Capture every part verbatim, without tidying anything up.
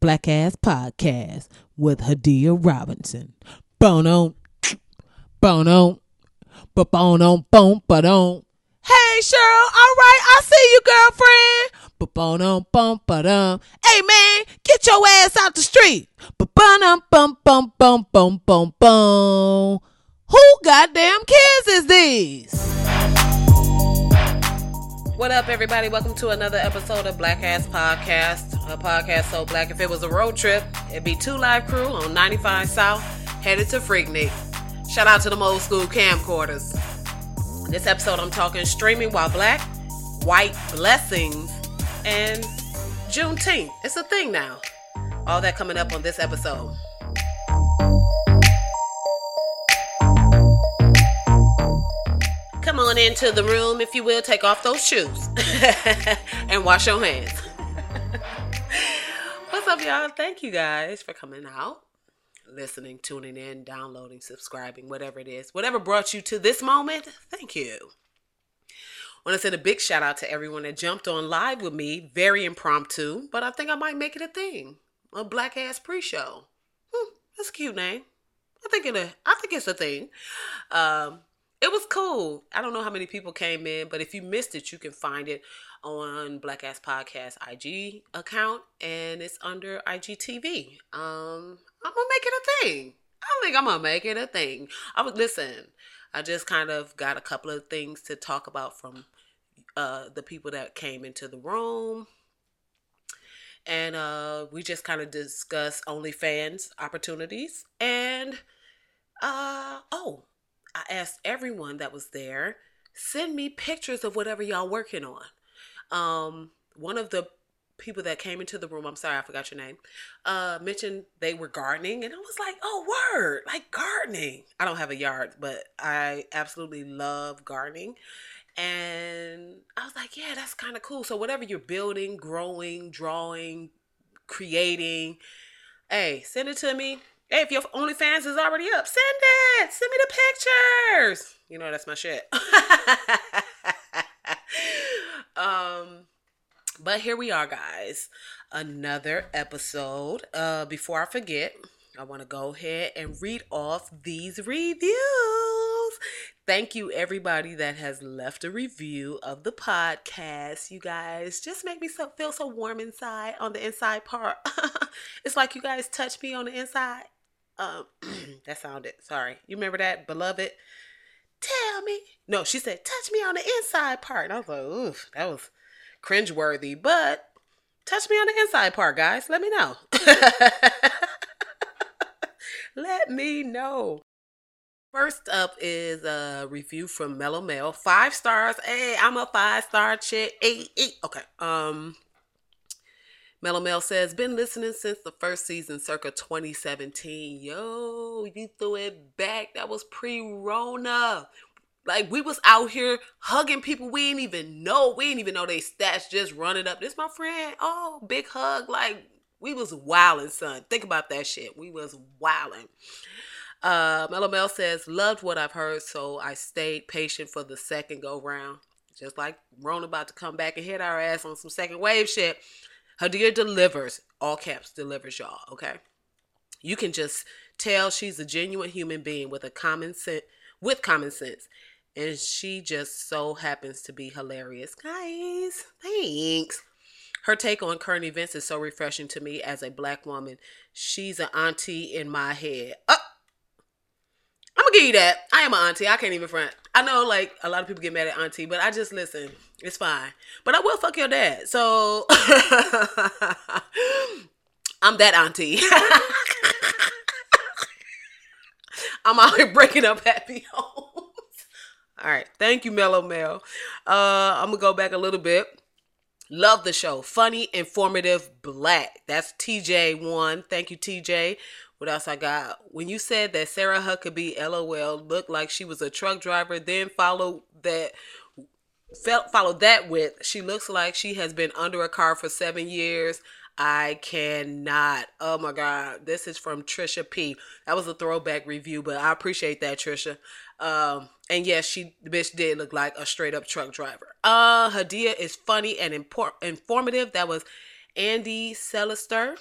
Black Ass Podcast with Hadia Robinson. Bono, bono, but bono, boom, but on. Hey Cheryl, all right, I see you, girlfriend. But bono, boom, but um. Hey man, get your ass out the street. But bono, boom, boom, boom, boom, boom, boom. Who goddamn kids is these? What up, everybody? Welcome to another episode of Black Ass Podcast, a podcast so black if it was a road trip, it'd be Two Live Crew on ninety-five South, headed to Freaknik. Shout out to them old school camcorders. This episode, I'm talking streaming while black, white blessings, and Juneteenth. It's a thing now. All that coming up on this episode. Come on into the room, if you will. Take off those shoes and wash your hands. What's up, y'all? Thank you guys for coming out, listening, tuning in, downloading, subscribing, whatever it is. Whatever brought you to this moment, thank you. I want to send a big shout out to everyone that jumped on live with me. Very impromptu, but I think I might make it a thing. A Black Ass Pre-Show. Hmm, that's a cute name. I think, it a, I think it's a thing. Um... It was cool. I don't know how many people came in, but if you missed it, you can find it on Black Ass Podcast I G account, and it's under I G T V. Um, I'm gonna make it a thing. I think I'm gonna make it a thing. I was listen. I just kind of got a couple of things to talk about from uh, the people that came into the room, and uh, we just kind of discussed OnlyFans opportunities, and uh, oh. I asked everyone that was there, send me pictures of whatever y'all working on. Um, one of the people that came into the room, I'm sorry, I forgot your name, uh, mentioned they were gardening. And I was like, oh, word, like gardening. I don't have a yard, but I absolutely love gardening. And I was like, yeah, that's kind of cool. So whatever you're building, growing, drawing, creating, hey, send it to me. Hey, if your OnlyFans is already up, send it. Send me the pictures. You know, that's my shit. um, but here we are, guys. Another episode. Uh, before I forget, I want to go ahead and read off these reviews. Thank you, everybody that has left a review of the podcast. You guys just make me so, feel so warm inside on the inside part. It's like you guys touch me on the inside. Um, that sounded, sorry. You remember that, beloved? Tell me. No, she said, touch me on the inside part. And I was like, oof, that was cringeworthy. But touch me on the inside part, guys. Let me know. Let me know. First up is a review from Mellow Mel. Five stars. Hey, I'm a five-star chick. Hey, hey. Okay. Um... Mellow Mel says, been listening since the first season, circa twenty seventeen. Yo, you threw it back. That was pre-Rona. Like, we was out here hugging people we didn't even know. We didn't even know they stats just running up. This my friend. Oh, big hug. Like, we was wilding, son. Think about that shit. We was wilding. Uh, Mellow Mel says, loved what I've heard, so I stayed patient for the second go-round. Just like Rona about to come back and hit our ass on some second wave shit. Hadia delivers, all caps delivers, y'all, okay? You can just tell she's a genuine human being with a common sense, with common sense. And she just so happens to be hilarious. Guys, thanks. Her take on current events is so refreshing to me as a black woman. She's an auntie in my head. Oh, I'm going to give you that. I am an auntie. I can't even front. I know, like, a lot of people get mad at auntie, but I just listen. It's fine. But I will fuck your dad. So, I'm that auntie. I'm out here breaking up happy homes. All right. Thank you, Mellow Mel. Uh, I'm going to go back a little bit. Love the show. Funny, informative, black. That's T J one. Thank you, T J. What else I got? When you said that Sarah Huckabee, LOL, looked like she was a truck driver, then followed that felt followed that with, she looks like she has been under a car for seven years. I cannot. Oh my God. This is from Trisha P. That was a throwback review, but I appreciate that, Trisha. Um, and yes, she, the bitch did look like a straight up truck driver. Uh, Hadia is funny and impor- informative. That was Andy Celester.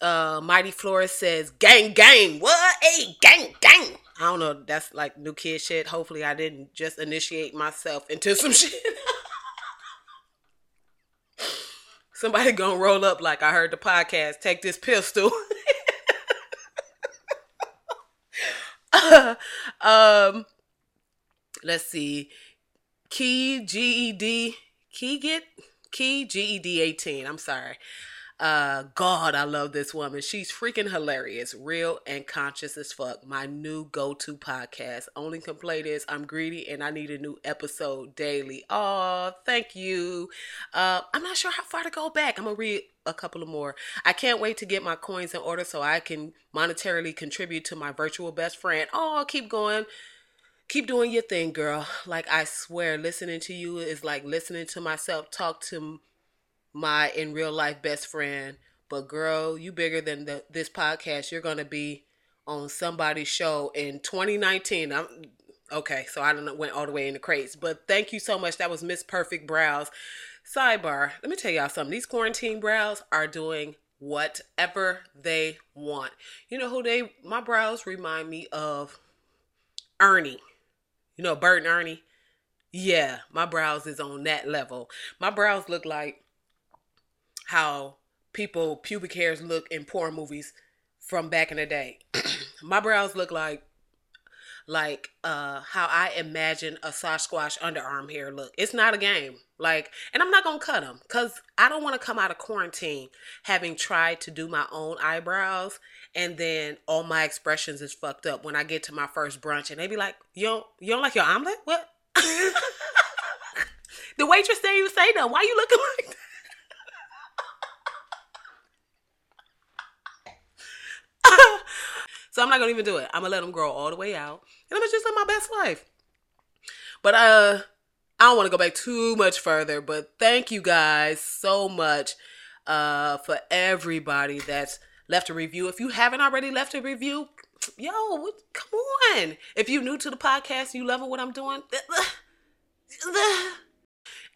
uh, Mighty Flores says, gang, gang, what? Hey, gang, gang. I don't know. That's like new kid shit. Hopefully I didn't just initiate myself into some shit. Somebody gonna roll up like, I heard the podcast. Take this pistol. uh, um, let's see. Key G E D. Key get? Key G E D eighteen. I'm sorry. Uh, God, I love this woman. She's freaking hilarious, real and conscious as fuck. My new go-to podcast. Only complaint is I'm greedy and I need a new episode daily. Aw, thank you. Uh, I'm not sure how far to go back. I'm going to read a couple of more. I can't wait to get my coins in order so I can monetarily contribute to my virtual best friend. Aw, keep going. Keep doing your thing, girl. Like, I swear, listening to you is like listening to myself talk to my in real life best friend. But girl, you bigger than the, this podcast. You're gonna be on somebody's show in twenty nineteen. I'm okay, so I don't went all the way in the crates, but thank you so much. That was Miss Perfect Brows. Sidebar, let me tell y'all something. These quarantine brows are doing whatever they want. You know who they my brows remind me of? Ernie. You know, Bert and Ernie. Yeah, my brows is on that level. My brows look like how people pubic hairs look in porn movies from back in the day. My brows look like like uh how I imagine a Sasquatch underarm hair look. It's not a game. Like, and I'm not gonna cut them because I don't want to come out of quarantine having tried to do my own eyebrows and then all my expressions is fucked up when I get to my first brunch and they be like, you don't you don't like your omelet? What? The waitress didn't even say no. Why you looking like that? So I'm not going to even do it. I'm going to let them grow all the way out. And I'm going to just live my best life. But uh, I don't want to go back too much further. But thank you guys so much uh, for everybody that's left a review. If you haven't already left a review, yo, what, come on. If you're new to the podcast, you loving what I'm doing.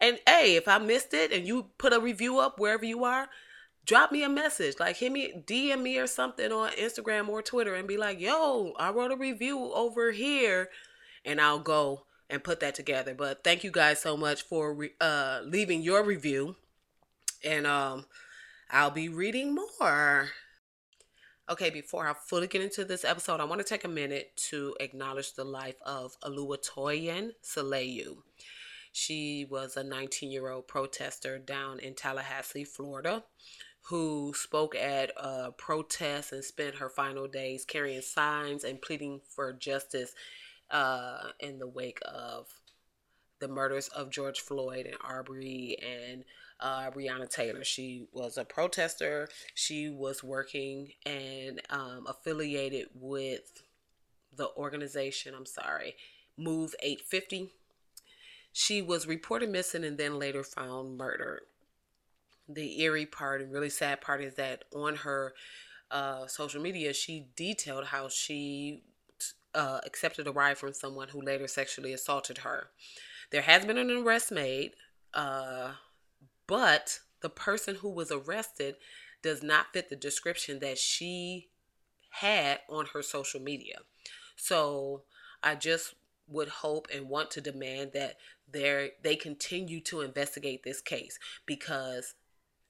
And hey, if I missed it and you put a review up wherever you are, drop me a message, like hit me, D M me or something on Instagram or Twitter and be like, yo, I wrote a review over here and I'll go and put that together. But thank you guys so much for re- uh, leaving your review and um, I'll be reading more. Okay, before I fully get into this episode, I want to take a minute to acknowledge the life of Alua Toyen Salehu. She was a nineteen-year-old protester down in Tallahassee, Florida, who spoke at a protest and spent her final days carrying signs and pleading for justice uh, in the wake of the murders of George Floyd and Arbery and uh, Breonna Taylor. She was a protester. She was working and um, affiliated with the organization, I'm sorry, Move eight fifty. She was reported missing and then later found murdered. The eerie part and really sad part is that on her uh, social media, she detailed how she uh, accepted a ride from someone who later sexually assaulted her. There has been an arrest made, uh, but the person who was arrested does not fit the description that she had on her social media. So I just would hope and want to demand that they they continue to investigate this case because...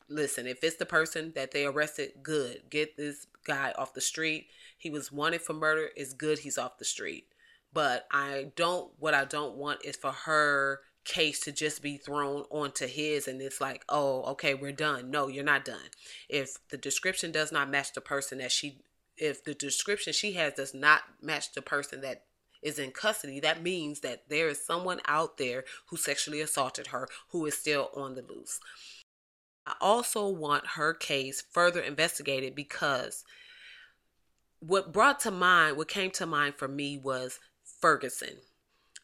Listen, if it's the person that they arrested, good. Get this guy off the street. He was wanted for murder. It's good he's off the street. But I don't, what I don't want is for her case to just be thrown onto his and it's like, oh, okay, we're done. No, you're not done. If the description does not match the person that she, if the description she has does not match the person that is in custody, that means that there is someone out there who sexually assaulted her who is still on the loose. I also want her case further investigated because what brought to mind, what came to mind for me was Ferguson,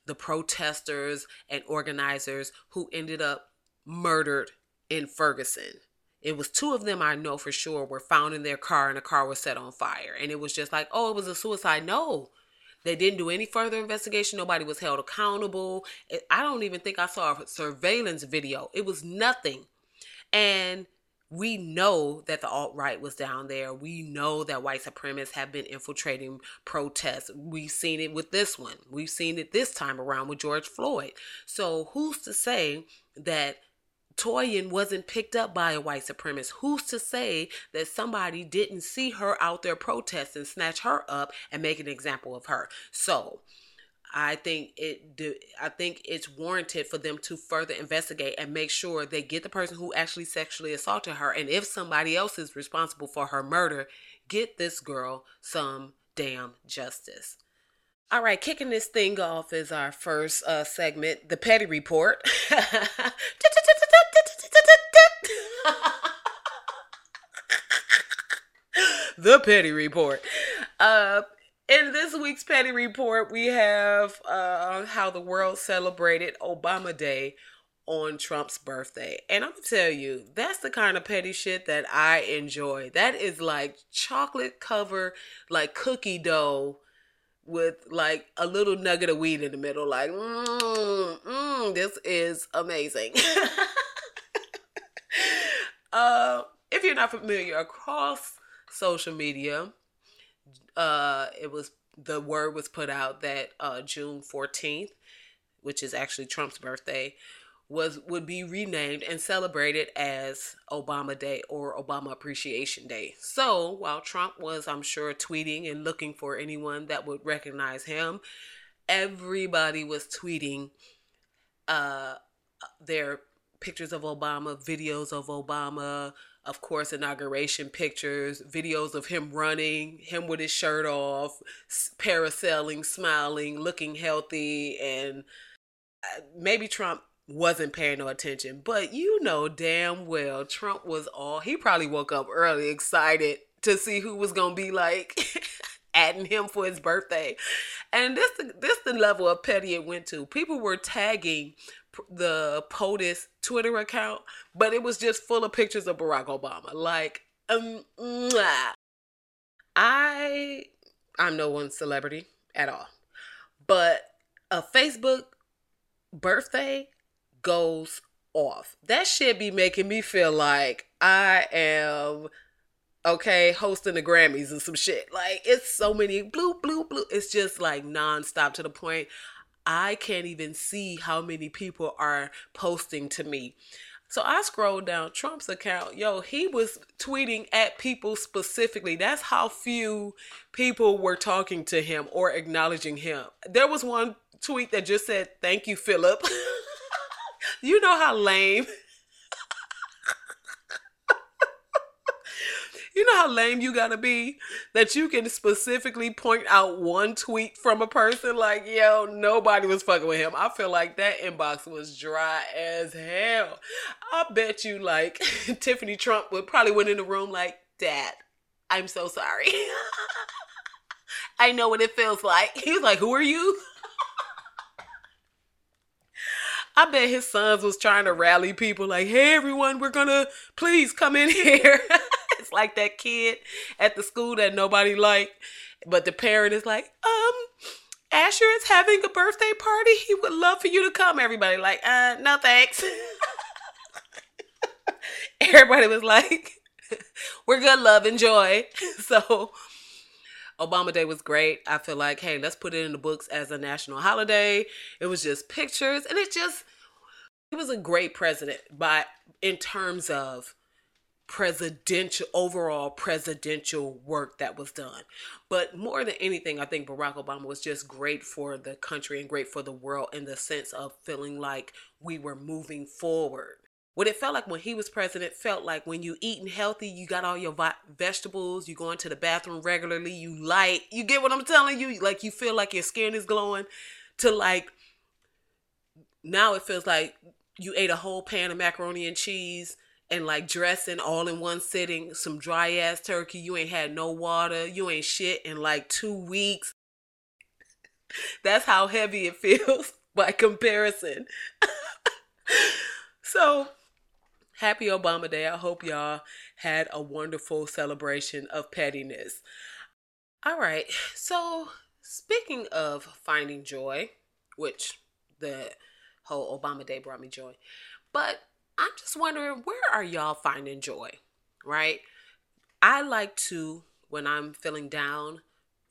the protesters and organizers who ended up murdered in Ferguson. It was two of them I know for sure were found in their car and the car was set on fire. And it was just like, oh, it was a suicide. No, they didn't do any further investigation. Nobody was held accountable. I don't even think I saw a surveillance video. It was nothing. And we know that the alt-right was down there. We know that white supremacists have been infiltrating protests. We've seen it with this one. We've seen it this time around with George Floyd. So who's to say that Toyin wasn't picked up by a white supremacist? Who's to say that somebody didn't see her out there protesting, snatch her up, and make an example of her? So I think it. I think it's warranted for them to further investigate and make sure they get the person who actually sexually assaulted her. And if somebody else is responsible for her murder, get this girl some damn justice. All right, kicking this thing off is our first uh, segment, the Petty Report. The Petty Report. Uh, in this week's Petty Report, we have uh, how the world celebrated Obama Day on Trump's birthday. And I'm going to tell you, that's the kind of petty shit that I enjoy. That is like chocolate covered, like cookie dough with like a little nugget of weed in the middle. Like, mmm, mmm, this is amazing. uh, if you're not familiar, across social media, uh, it was, the word was put out that uh, June fourteenth, which is actually Trump's birthday, was would be renamed and celebrated as Obama Day or Obama Appreciation Day. So while Trump was, I'm sure, tweeting and looking for anyone that would recognize him, everybody was tweeting uh, their pictures of Obama, videos of Obama, of course, inauguration pictures, videos of him running, him with his shirt off, parasailing, smiling, looking healthy. And maybe Trump wasn't paying no attention, but you know damn well Trump was all, he probably woke up early excited to see who was going to be like adding him for his birthday. And this, this the level of petty it went to. People were tagging the POTUS Twitter account, but it was just full of pictures of Barack Obama. Like, um, mwah. I, I'm no one celebrity at all, but a Facebook birthday goes off. That shit be making me feel like I am, okay, hosting the Grammys and some shit. Like, it's so many bloop, bloop, bloop. It's just like nonstop to the point I can't even see how many people are posting to me. So I scrolled down Trump's account. Yo, he was tweeting at people specifically. That's how few people were talking to him or acknowledging him. There was one tweet that just said, "Thank you, Philip." You know how lame. You know how lame you gotta be that you can specifically point out one tweet from a person? Like, yo, nobody was fucking with him. I feel like that inbox was dry as hell. I bet you like Tiffany Trump would probably went in the room like, "Dad, I'm so sorry. I know what it feels like." He was like, "Who are you?" I bet his sons was trying to rally people like, "Hey, everyone, we're gonna please come in here." It's like that kid at the school that nobody liked, but the parent is like, um, "Asher is having a birthday party. He would love for you to come." Everybody like, uh, "No, thanks." Everybody was like, "We're good, love, enjoy." So Obama Day was great. I feel like, hey, let's put it in the books as a national holiday. It was just pictures, and it just, he was a great president by, in terms of presidential, overall presidential work that was done. But more than anything, I think Barack Obama was just great for the country and great for the world in the sense of feeling like we were moving forward. What it felt like when he was president felt like when you eating healthy, you got all your vi- vegetables, you going to the bathroom regularly, you light, you get what I'm telling you? Like, you feel like your skin is glowing, to like, now it feels like you ate a whole pan of macaroni and cheese and like dressing all in one sitting, some dry ass turkey, you ain't had no water, you ain't shit in like two weeks. That's how heavy it feels by comparison. So happy Obama Day. I hope y'all had a wonderful celebration of pettiness. All right. So speaking of finding joy, which the whole Obama Day brought me joy, but I'm just wondering, where are y'all finding joy, right? I like to, when I'm feeling down,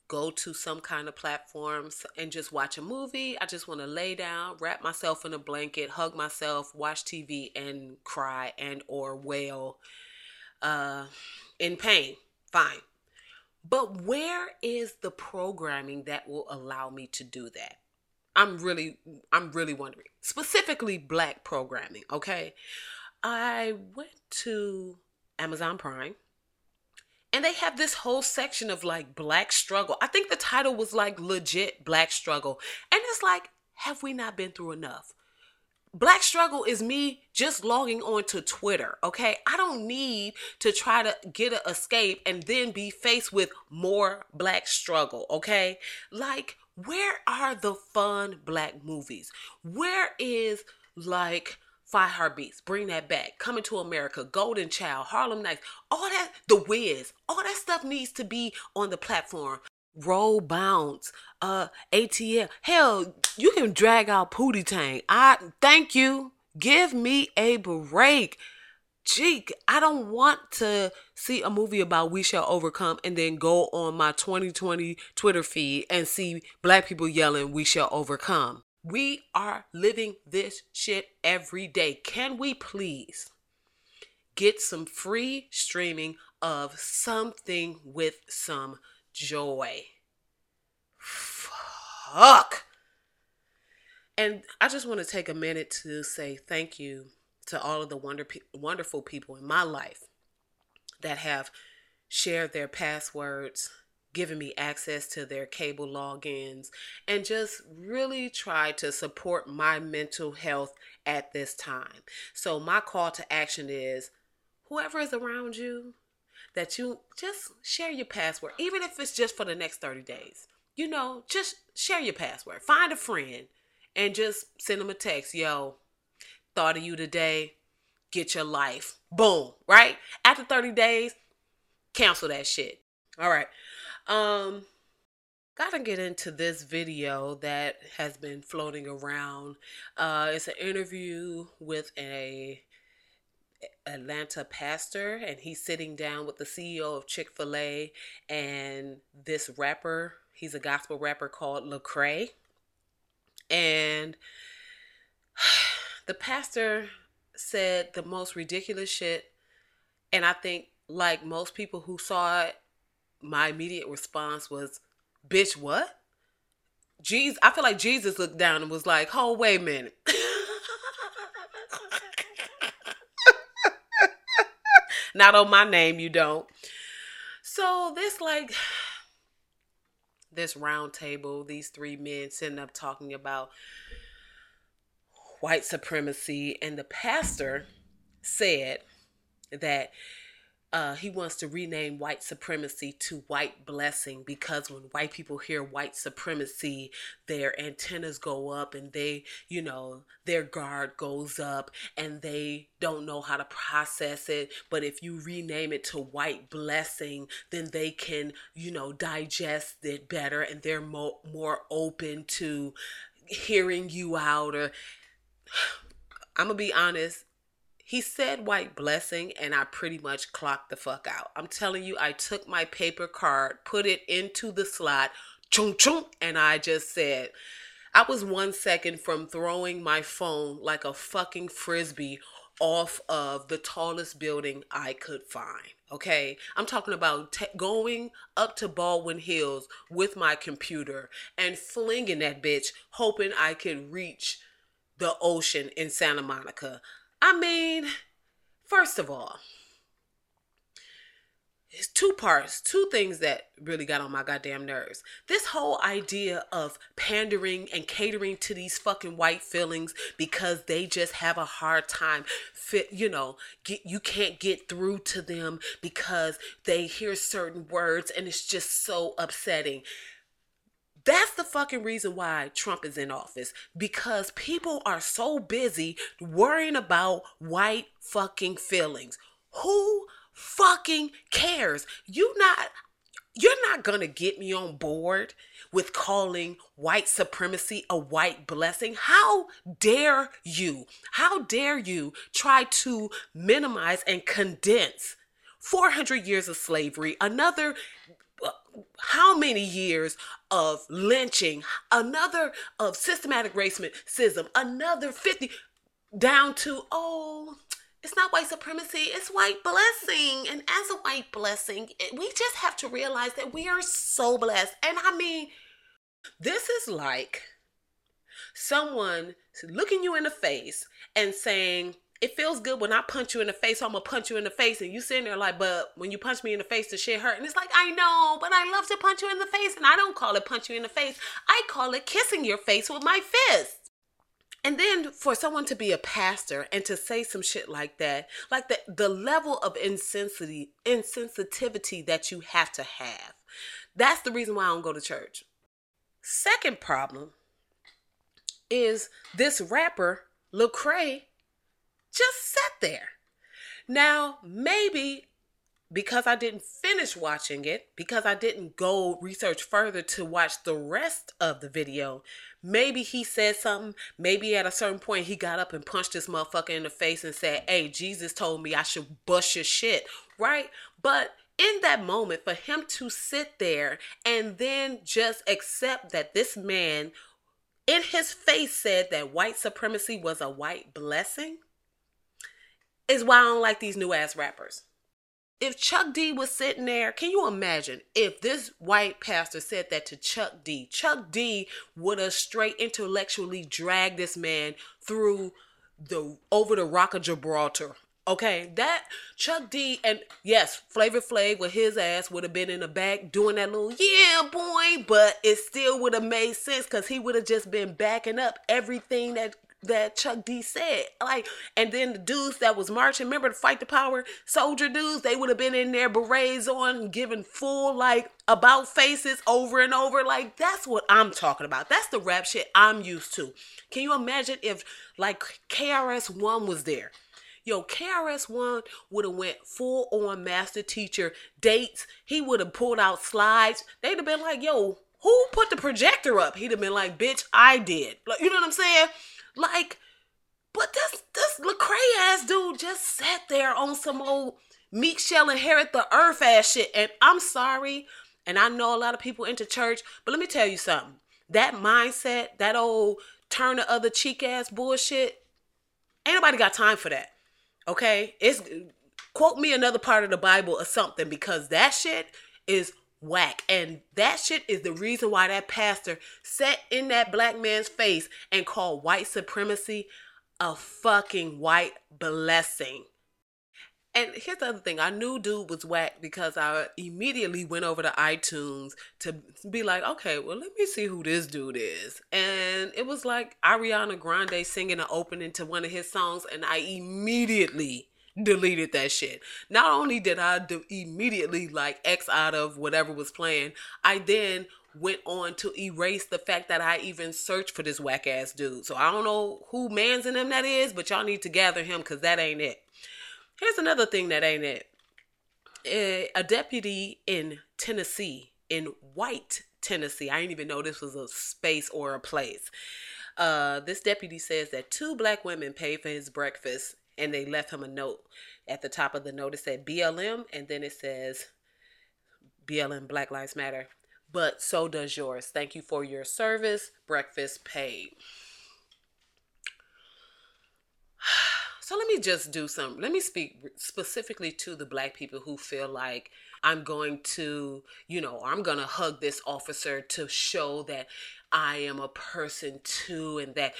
go to some kind of platforms and just watch a movie. I just want to lay down, wrap myself in a blanket, hug myself, watch T V, and cry and or wail uh, in pain. Fine. But where is the programming that will allow me to do that? I'm really, I'm really wondering. Specifically Black programming, okay? I went to Amazon Prime. And they have this whole section of like Black struggle. I think the title was like legit Black struggle. And it's like, have we not been through enough? Black struggle is me just logging on to Twitter, okay? I don't need to try to get an escape and then be faced with more Black struggle, okay? Like, where are the fun Black movies? Where is like Five Heartbeats, Bring That Back, Coming to America, Golden Child, Harlem Nights, all that, The Wiz, all that stuff needs to be on the platform. Roll Bounce, uh, A T L. Hell, you can drag out Pootie Tang. I, thank you. Give me a break. Gee, I don't want to see a movie about We Shall Overcome and then go on my twenty twenty Twitter feed and see Black people yelling, We Shall Overcome. We are living this shit every day. Can we please get some free streaming of something with some joy? Fuck. And I just want to take a minute to say thank you to all of the wonder pe- wonderful people in my life that have shared their passwords, giving me access to their cable logins, and just really try to support my mental health at this time. So my call to action is, whoever is around you, that you just share your password, even if it's just for the next thirty days. You know, just share your password. Find a friend and just send them a text. Yo, thought of you today. Get your life. Boom, right? After thirty days, cancel that shit. All right. Um, gotta get into this video that has been floating around. Uh, it's an interview with a Atlanta pastor, and he's sitting down with the C E O of Chick-fil-A and this rapper. He's a gospel rapper called Lecrae. And the pastor said the most ridiculous shit. And I think, like most people who saw it, my immediate response was, bitch, what? Jesus, I feel like Jesus looked down and was like, oh, wait a minute. Not on my name, you don't. So this like, this round table, these three men sitting up talking about white supremacy. And the pastor said that Uh, he wants to rename white supremacy to white blessing, because when white people hear white supremacy, their antennas go up and they, you know, their guard goes up and they don't know how to process it. But if you rename it to white blessing, then they can, you know, digest it better and they're more, more open to hearing you out. Or I'm going to be honest. He said white blessing, and I pretty much clocked the fuck out. I'm telling you, I took my paper card, put it into the slot, chung chung, and I just said, I was one second from throwing my phone like a fucking frisbee off of the tallest building I could find, okay? I'm talking about t- going up to Baldwin Hills with my computer and flinging that bitch, hoping I could reach the ocean in Santa Monica. I mean, first of all, it's two parts, two things that really got on my goddamn nerves. This whole idea of pandering and catering to these fucking white feelings because they just have a hard time fit, you know, get, you can't get through to them because they hear certain words and it's just so upsetting. That's the fucking reason why Trump is in office, because people are so busy worrying about white fucking feelings. Who fucking cares? You not, You're not going to get me on board with calling white supremacy a white blessing. How dare you? How dare you try to minimize and condense four hundred years of slavery, another how many years of lynching, another of systematic racism, another fifty, down to, oh, it's not white supremacy, it's white blessing. And as a white blessing, we just have to realize that we are so blessed. And I mean, this is like someone looking you in the face and saying, it feels good when I punch you in the face, so I'm going to punch you in the face. And you sitting there like, but when you punch me in the face, the shit hurt. And it's like, I know, but I love to punch you in the face. And I don't call it punch you in the face. I call it kissing your face with my fist. And then for someone to be a pastor and to say some shit like that, like the, the level of insensitivity, insensitivity that you have to have. That's the reason why I don't go to church. Second problem is this rapper, Lecrae, just sat there. Now, maybe because I didn't finish watching it, because I didn't go research further to watch the rest of the video, maybe he said something. Maybe at a certain point he got up and punched this motherfucker in the face and said, hey, Jesus told me I should bust your shit, right? But in that moment, for him to sit there and then just accept that this man in his face said that white supremacy was a white blessing, is why I don't like these new ass rappers. If Chuck D was sitting there, can you imagine if this white pastor said that to Chuck D? Chuck D would have straight intellectually dragged this man through the, over the Rock of Gibraltar. Okay, that Chuck D, and yes, Flavor Flav with his ass would have been in the back doing that little, yeah, boy, but it still would have made sense because he would have just been backing up everything that that Chuck D said. Like, and then the dudes that was marching, remember the Fight the Power soldier dudes, they would have been in their berets on, giving full like about faces over and over. Like, that's what I'm talking about. That's the rap shit I'm used to. Can you imagine if like K R S One was there? Yo, K R S One would have went full on master teacher dates. He would have pulled out slides. They'd have been like, yo, who put the projector up? He'd have been like, bitch, I did. Like, you know what I'm saying? Like, but this, this Lecrae ass dude just sat there on some old Meek shall inherit the earth ass shit. And I'm sorry, and I know a lot of people into church, but let me tell you something. That mindset, that old turn the other cheek ass bullshit, ain't nobody got time for that. Okay? It's, quote me another part of the Bible or something, because that shit is whack. And that shit is the reason why that pastor sat in that black man's face and called white supremacy a fucking white blessing. And here's the other thing. I knew dude was whack because I immediately went over to iTunes to be like, okay, well, let me see who this dude is. And it was like Ariana Grande singing an opening to one of his songs, and I immediately deleted that shit. Not only did I do immediately like X out of whatever was playing, I then went on to erase the fact that I even searched for this whack ass dude. So I don't know who mans in him that is, but y'all need to gather him because that ain't it. Here's another thing that ain't it. A deputy in Tennessee, in white Tennessee, I didn't even know this was a space or a place. Uh, this deputy says that two black women paid for his breakfast, and they left him a note. At the top of the note, it said B L M, and then it says B L M, Black Lives Matter, but so does yours. Thank you for your service. Breakfast paid. So let me just do some, let me speak specifically to the black people who feel like I'm going to, you know, I'm going to hug this officer to show that I am a person too, and that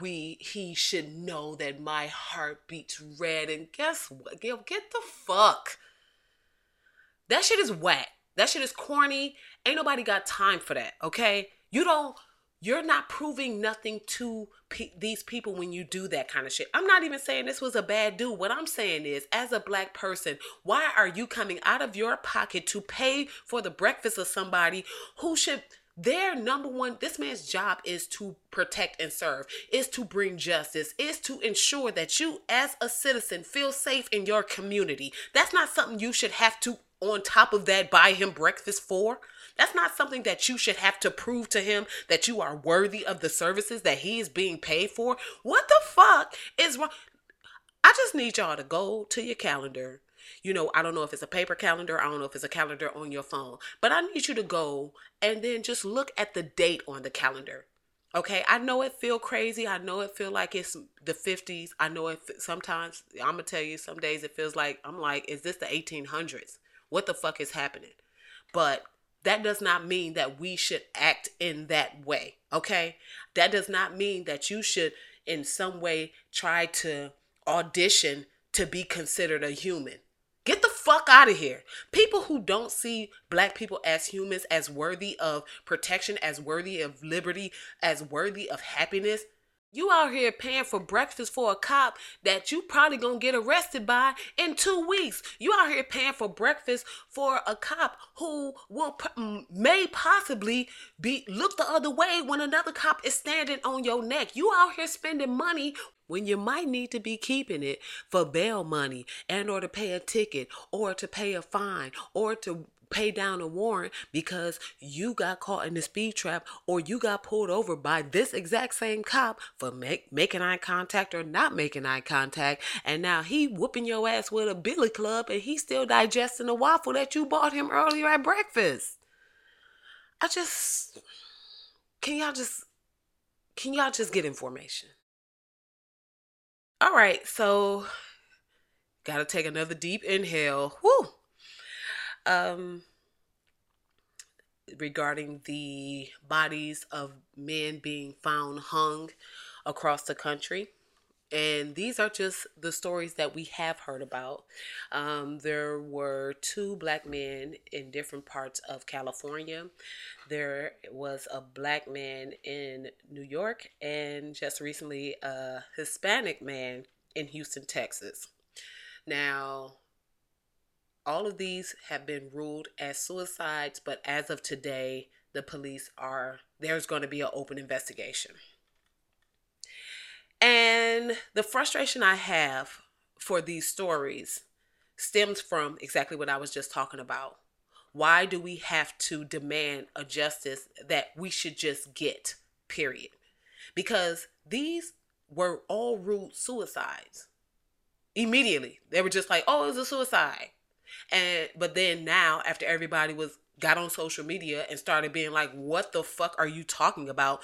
we, he should know that my heart beats red. And guess what? Get the fuck. That shit is whack. That shit is corny. Ain't nobody got time for that. Okay. You don't, you're not proving nothing to pe- these people when you do that kind of shit. I'm not even saying this was a bad dude. What I'm saying is, as a black person, why are you coming out of your pocket to pay for the breakfast of somebody who should, their number one, this man's job is to protect and serve, is to bring justice, is to ensure that you as a citizen feel safe in your community. That's not something you should have to on top of that, buy him breakfast for? That's not something that you should have to prove to him that you are worthy of the services that he is being paid for. What the fuck is wrong? I just need y'all to go to your calendar. You know, I don't know if it's a paper calendar. I don't know if it's a calendar on your phone. But I need you to go and then just look at the date on the calendar. Okay, I know it feel crazy. I know it feel like it's the fifties. I know it sometimes, I'm going to tell you, some days it feels like, I'm like, is this the eighteen hundreds? What the fuck is happening? But that does not mean that we should act in that way, okay? That does not mean that you should in some way try to audition to be considered a human. Get the fuck out of here. People who don't see black people as humans, as worthy of protection, as worthy of liberty, as worthy of happiness. You out here paying for breakfast for a cop that you probably gonna get arrested by in two weeks. You out here paying for breakfast for a cop who will may possibly be look the other way when another cop is standing on your neck. You out here spending money when you might need to be keeping it for bail money and or to pay a ticket or to pay a fine or to pay down a warrant because you got caught in the speed trap or you got pulled over by this exact same cop for make, making eye contact or not making eye contact. And now he whooping your ass with a billy club and he's still digesting the waffle that you bought him earlier at breakfast. I just, can y'all just, can y'all just get information? All right, so gotta take another deep inhale. Woo. Um, regarding the bodies of men being found hung across the country, and these are just the stories that we have heard about. Um, there were two black men in different parts of California. There was a black man in New York and just recently a Hispanic man in Houston, Texas. Now, all of these have been ruled as suicides, but as of today, the police are, there's going to be an open investigation. And the frustration I have for these stories stems from exactly what I was just talking about. Why do we have to demand a justice that we should just get, period? Because these were all ruled suicides. Immediately. They were just like, oh, it was a suicide. And but then now, after everybody was got on social media and started being like, what the fuck are you talking about?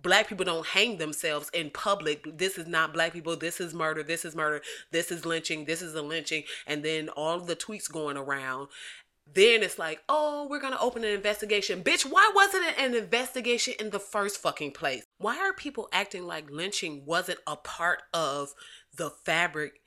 Black people don't hang themselves in public. This is not black people. This is murder. This is murder. This is lynching. This is a lynching. And then all of the tweets going around. Then it's like, oh, we're going to open an investigation. Bitch, why wasn't it an investigation in the first fucking place? Why are people acting like lynching wasn't a part of the fabric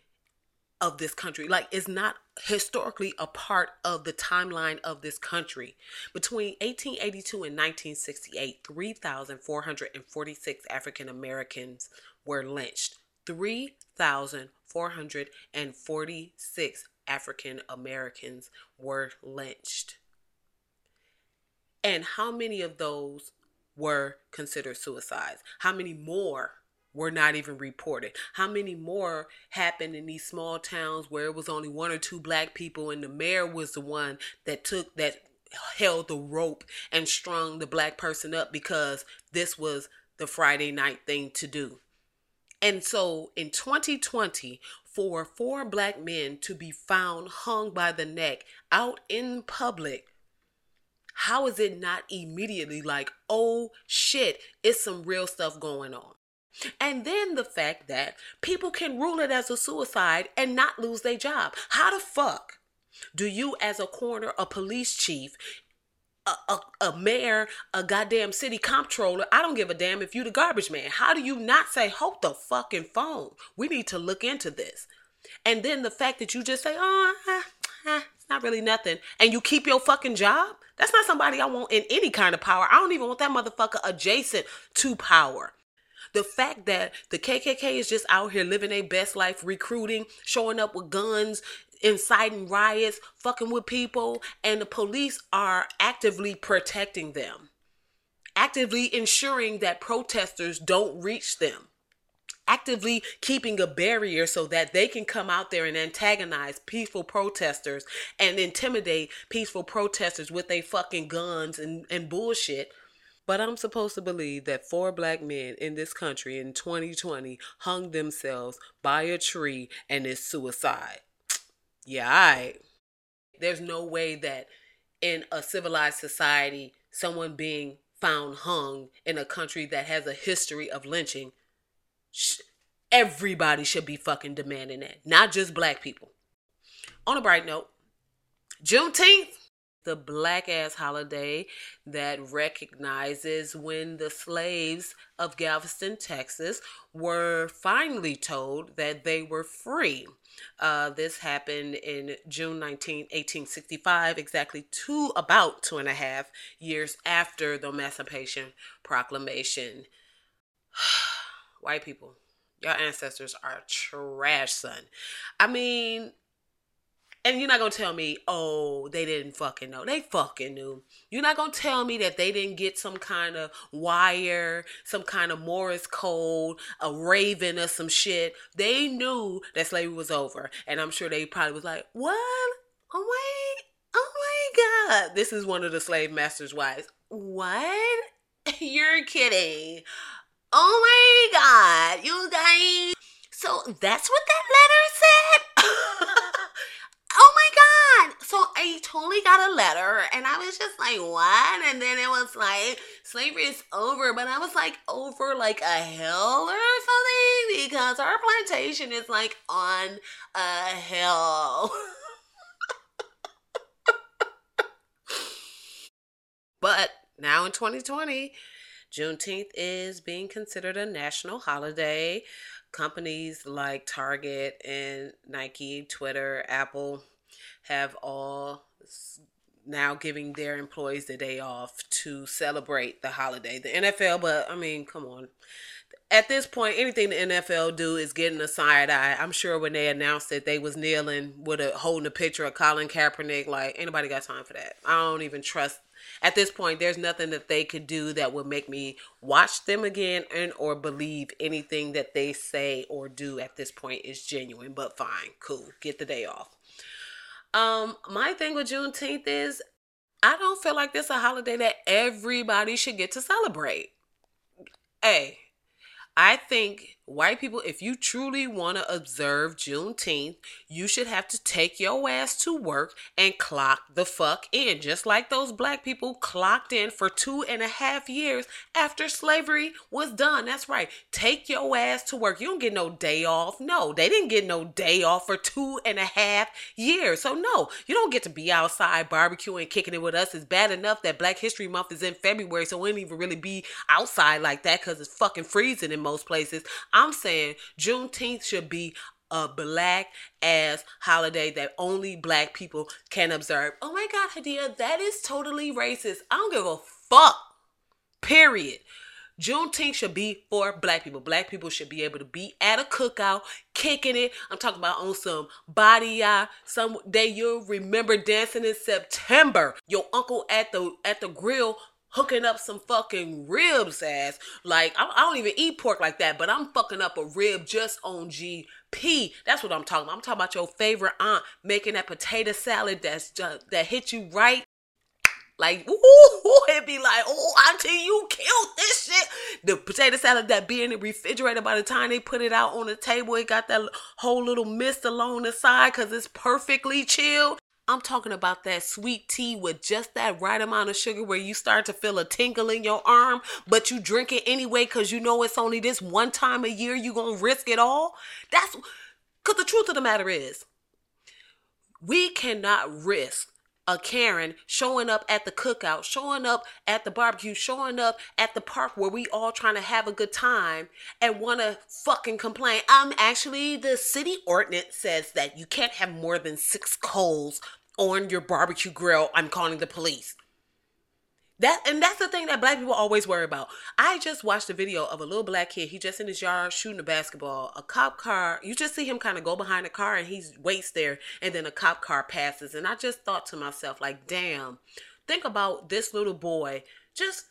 of this country? Like, it's not historically a part of the timeline of this country. Between eighteen eighty-two and nineteen sixty-eight, three thousand four hundred forty-six African Americans were lynched. three thousand four hundred forty-six African Americans were lynched. And how many of those were considered suicides? How many more were not even reported? How many more happened in these small towns where it was only one or two black people and the mayor was the one that took, that held the rope and strung the black person up because this was the Friday night thing to do? And so in twenty twenty, for four black men to be found hung by the neck out in public, how is it not immediately like, oh shit, it's some real stuff going on? And then the fact that people can rule it as a suicide and not lose their job. How the fuck do you, as a coroner, a police chief, a, a, a mayor, a goddamn city comptroller, I don't give a damn if you the garbage man, how do you not say, hold the fucking phone, we need to look into this? And then the fact that you just say, oh, ah, ah, it's not really nothing, and you keep your fucking job? That's not somebody I want in any kind of power. I don't even want that motherfucker adjacent to power. The fact that the K K K is just out here living their best life, recruiting, showing up with guns, inciting riots, fucking with people, and the police are actively protecting them, actively ensuring that protesters don't reach them. actively keeping a barrier so that they can come out there and antagonize peaceful protesters and intimidate peaceful protesters with their fucking guns and, and bullshit. But I'm supposed to believe that four black men in this country in twenty twenty hung themselves by a tree and it's suicide. Yeah, all right. There's no way that in a civilized society, someone being found hung in a country that has a history of lynching, sh- everybody should be fucking demanding that, not just black people. On a bright note, Juneteenth, the black ass holiday that recognizes when the slaves of Galveston, Texas were finally told that they were free. Uh, this happened in June nineteenth, eighteen sixty-five, exactly two, about two and a half years after the Emancipation Proclamation. White people, your ancestors are trash, son. I mean... And you're not going to tell me, oh, they didn't fucking know. They fucking knew. You're not going to tell me that they didn't get some kind of wire, some kind of Morse code, a raven or some shit. They knew that slavery was over. And I'm sure they probably was like, what? Oh, wait. Oh, my God. This is one of the slave master's wives. What? You're kidding. Oh, my God. You guys. So that's what that letter said? Oh my God. So I totally got a letter and I was just like, what? And then it was like, slavery is over. But I was like, over like a hill or something, because our plantation is like on a hill. But now in twenty twenty, Juneteenth is being considered a national holiday. Companies like Target and Nike, Twitter, Apple have all now giving their employees the day off to celebrate the holiday. The N F L, but I mean, come on. At this point, anything the N F L do is getting a side eye. I'm sure when they announced that they was kneeling with a holding a picture of Colin Kaepernick, like, anybody got time for that? I don't even trust. At this point, there's nothing that they could do that would make me watch them again and or believe anything that they say or do at this point is genuine. But fine, cool, get the day off. Um, my thing with Juneteenth is I don't feel like this a holiday that everybody should get to celebrate. Hey. I think white people, if you truly want to observe Juneteenth, you should have to take your ass to work and clock the fuck in. Just like those black people clocked in for two and a half years after slavery was done. That's right. Take your ass to work. You don't get no day off. No, they didn't get no day off for two and a half years. So no, you don't get to be outside barbecuing, kicking it with us. It's bad enough that Black History Month is in February, so we don't even really be outside like that because it's fucking freezing in most places. I'm saying Juneteenth should be a black ass holiday that only black people can observe. Oh my God, Hadia, that is totally racist. I don't give a fuck. Period. Juneteenth should be for black people. Black people should be able to be at a cookout, kicking it. I'm talking about on some body eye. Some day you'll remember dancing in September. Your uncle at the at the grill hooking up some fucking ribs ass. Like, I, I don't even eat pork like that, but I'm fucking up a rib just on G P. That's what I'm talking about. I'm talking about your favorite aunt making that potato salad that's just, that hit you right. Like, ooh, it'd be like, oh, auntie, you killed this shit. The potato salad that be in the refrigerator by the time they put it out on the table, it got that whole little mist along the side because it's perfectly chilled. I'm talking about that sweet tea with just that right amount of sugar where you start to feel a tingle in your arm, but you drink it anyway because you know it's only this one time a year you're going to risk it all. That's because the truth of the matter is we cannot risk a Karen showing up at the cookout, showing up at the barbecue, showing up at the park where we all trying to have a good time and want to fucking complain. Um, actually, the city ordinance says that you can't have more than six coals on your barbecue grill. I'm calling the police. That, and that's the thing that black people always worry about. I just watched a video of a little black kid. He just in his yard shooting a basketball. A cop car, you just see him kind of go behind a car and he waits there. And then a cop car passes. And I just thought to myself, like, damn, think about this little boy just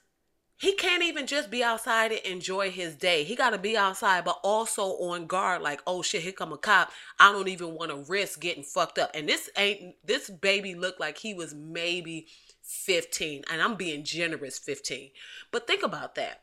he can't even just be outside and enjoy his day. He got to be outside, but also on guard like, oh shit, here come a cop. I don't even want to risk getting fucked up. And this ain't, this baby looked like he was maybe fifteen, and I'm being generous, fifteen. But think about that.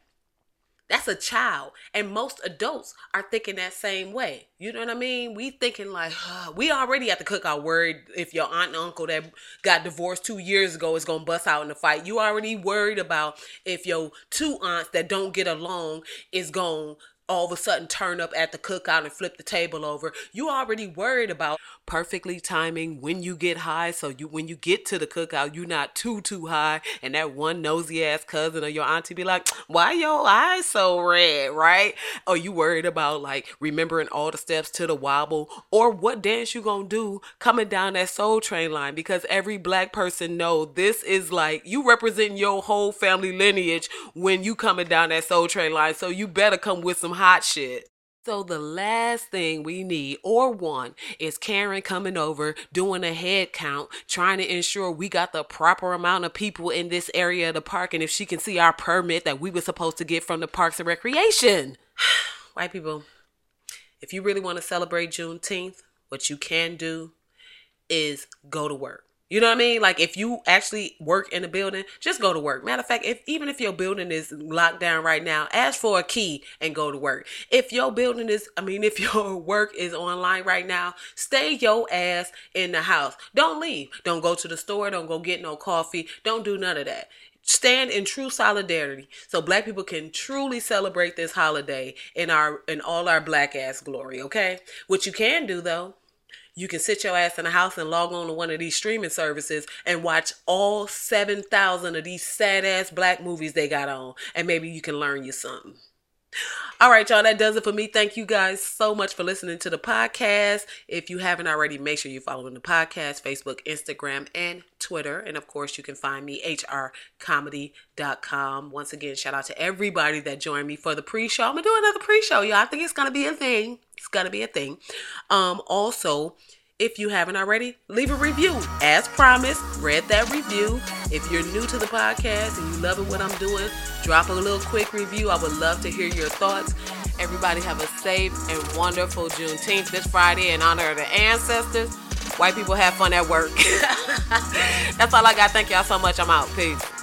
That's a child. And most adults are thinking that same way. You know what I mean? We thinking like, oh, we already have to cook our word. If your aunt and uncle that got divorced two years ago is going to bust out in a fight, you already worried about if your two aunts that don't get along is going to all of a sudden turn up at the cookout and flip the table over. You already worried about perfectly timing when you get high. So you, when you get to the cookout, you're not too, too high. And that one nosy ass cousin or your auntie be like, why your eyes so red, right? Or you worried about like remembering all the steps to the wobble or what dance you gonna do coming down that Soul Train line, because every black person know this is like, you representing your whole family lineage when you coming down that Soul Train line. So you better come with some hot shit. So the last thing we need or want is Karen coming over, doing a head count, trying to ensure we got the proper amount of people in this area of the park, and if she can see our permit that we were supposed to get from the Parks and Recreation. White people, if you really want to celebrate Juneteenth, what you can do is go to work. You know what I mean? Like, if you actually work in a building, just go to work. Matter of fact, if even if your building is locked down right now, ask for a key and go to work. If your building is, I mean, if your work is online right now, stay your ass in the house. Don't leave. Don't go to the store. Don't go get no coffee. Don't do none of that. Stand in true solidarity so black people can truly celebrate this holiday in our in all our black ass glory, okay? What you can do, though, you can sit your ass in the house and log on to one of these streaming services and watch all seven thousand of these sad-ass black movies they got on. And maybe you can learn you something. All right, y'all, that does it for me. Thank you guys so much for listening to the podcast. If you haven't already, make sure you're following the podcast, Facebook, Instagram, and Twitter. And, of course, you can find me, h r comedy dot com. Once again, shout out to everybody that joined me for the pre-show. I'm going to do another pre-show, y'all. I think it's going to be a thing. It's going to be a thing. Um, also, if you haven't already, leave a review. As promised, read that review. If you're new to the podcast and you loving what I'm doing, drop a little quick review. I would love to hear your thoughts. Everybody have a safe and wonderful Juneteenth this Friday in honor of the ancestors. White people have fun at work. That's all I got. Thank y'all so much. I'm out. Peace.